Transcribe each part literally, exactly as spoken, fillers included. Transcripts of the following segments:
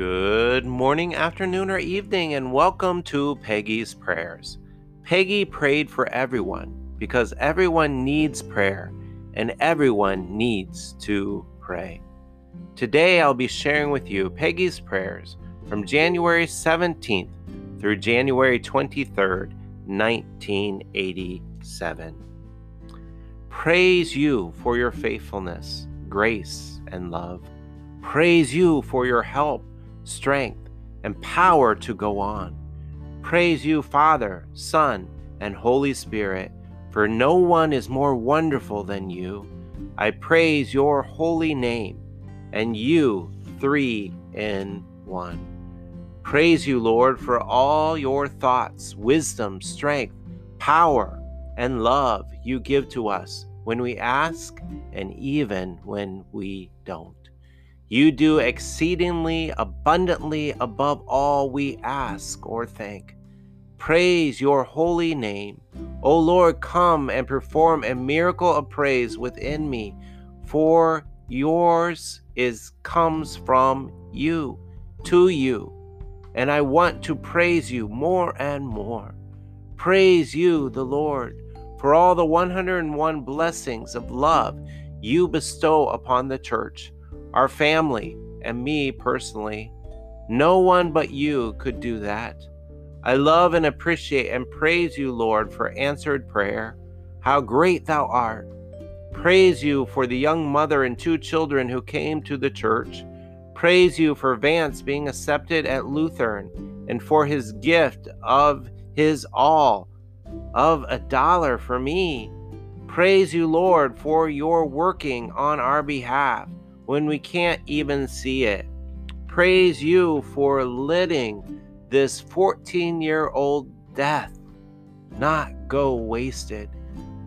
Good morning, afternoon, or evening, and welcome to Peggy's Prayers. Peggy prayed for everyone because everyone needs prayer and everyone needs to pray. Today, I'll be sharing with you Peggy's Prayers from January seventeenth through January twenty-third, nineteen eighty-seven. Praise you for your faithfulness, grace, and love. Praise you for your help, strength, and power to go on. Praise you, Father, Son, and Holy Spirit, for no one is more wonderful than you. I praise your holy name, and you three in one. Praise you, Lord, for all your thoughts, wisdom, strength, power, and love you give to us when we ask and even when we don't. You do exceedingly abundantly above all we ask or think. Praise your holy name. O Lord, come and perform a miracle of praise within me, for yours is comes from you, to you, and I want to praise you more and more. Praise you, the Lord, for all the one hundred one blessings of love you bestow upon the church, our family, and me personally. No one but you could do that. I love and appreciate and praise you, Lord, for answered prayer. How great thou art. Praise you for the young mother and two children who came to the church. Praise you for Vance being accepted at Lutheran and for his gift of his all, of a dollar for me. Praise you, Lord, for your working on our behalf when we can't even see it. Praise you for letting this fourteen-year-old death not go wasted,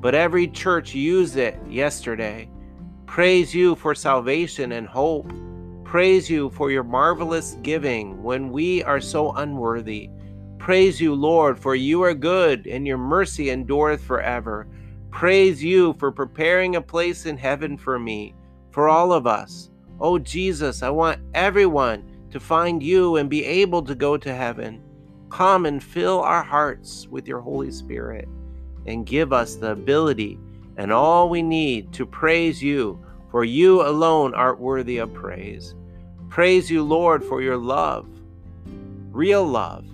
but every church used it yesterday. Praise you for salvation and hope. Praise you for your marvelous giving when we are so unworthy. Praise you, Lord, for you are good and your mercy endureth forever. Praise you for preparing a place in heaven for me, for all of us. Oh Jesus, I want everyone to find you and be able to go to heaven. Come and fill our hearts with your Holy Spirit and give us the ability and all we need to praise you, for you alone art worthy of praise. Praise you, Lord, for your love, real love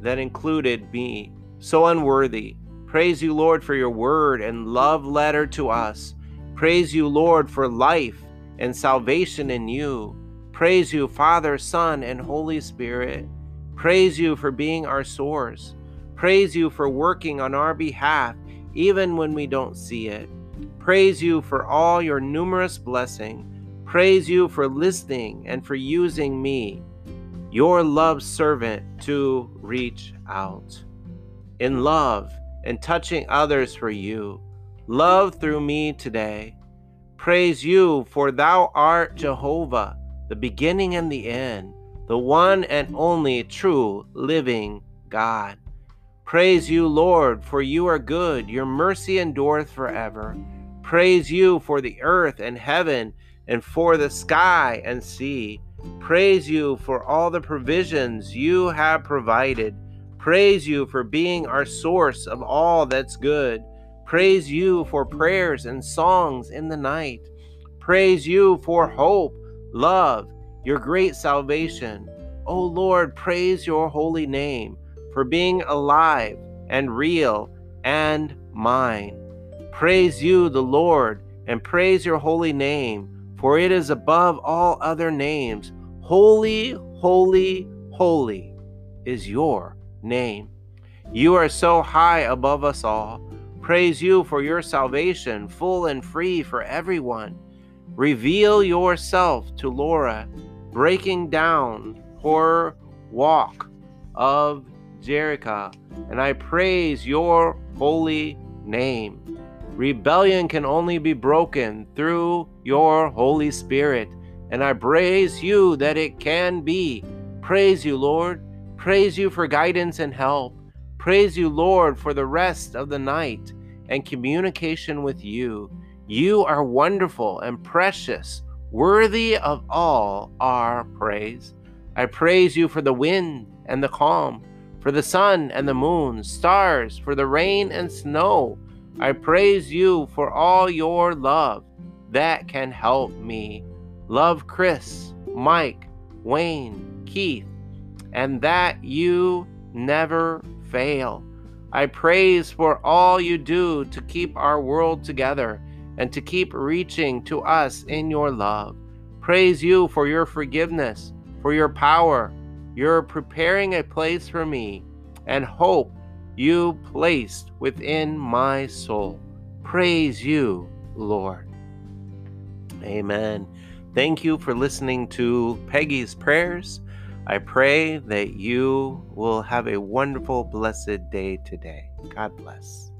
that included me, so unworthy. Praise you, Lord, for your word and love letter to us. Praise you, Lord, for life and salvation in you. Praise you, Father, Son, and Holy Spirit. Praise you for being our source. Praise you for working on our behalf, even when we don't see it. Praise you for all your numerous blessings. Praise you for listening and for using me, your loved servant, to reach out in love and touching others for you. Love through me today. Praise you, for thou art Jehovah, the beginning and the end, the one and only true living God. Praise you, Lord, for you are good, your mercy endureth forever. Praise you for the earth and heaven, and for the sky and sea. Praise you for all the provisions you have provided. Praise you for being our source of all that's good. Praise you for prayers and songs in the night. Praise you for hope, love, your great salvation. O Lord, praise your holy name for being alive and real and mine. Praise you, the Lord, and praise your holy name, for it is above all other names. Holy, holy, holy is your name. You are so high above us all. Praise you for your salvation, full and free for everyone. Reveal yourself to Laura, breaking down her walk of Jericho, and I praise your holy name. Rebellion can only be broken through your Holy Spirit, and I praise you that it can be. Praise you, Lord. Praise you for guidance and help. Praise you, Lord, for the rest of the night and communication with you. You are wonderful and precious, worthy of all our praise. I praise you for the wind and the calm, for the sun and the moon, stars, for the rain and snow. I praise you for all your love that can help me. Love Chris, Mike, Wayne, Keith, and that you never fail. I praise for all you do to keep our world together and to keep reaching to us in your love. Praise you for your forgiveness, for your power. You're preparing a place for me and hope you placed within my soul. Praise you, Lord. Amen. Thank you for listening to Peggy's Prayers. I pray that you will have a wonderful, blessed day today. God bless.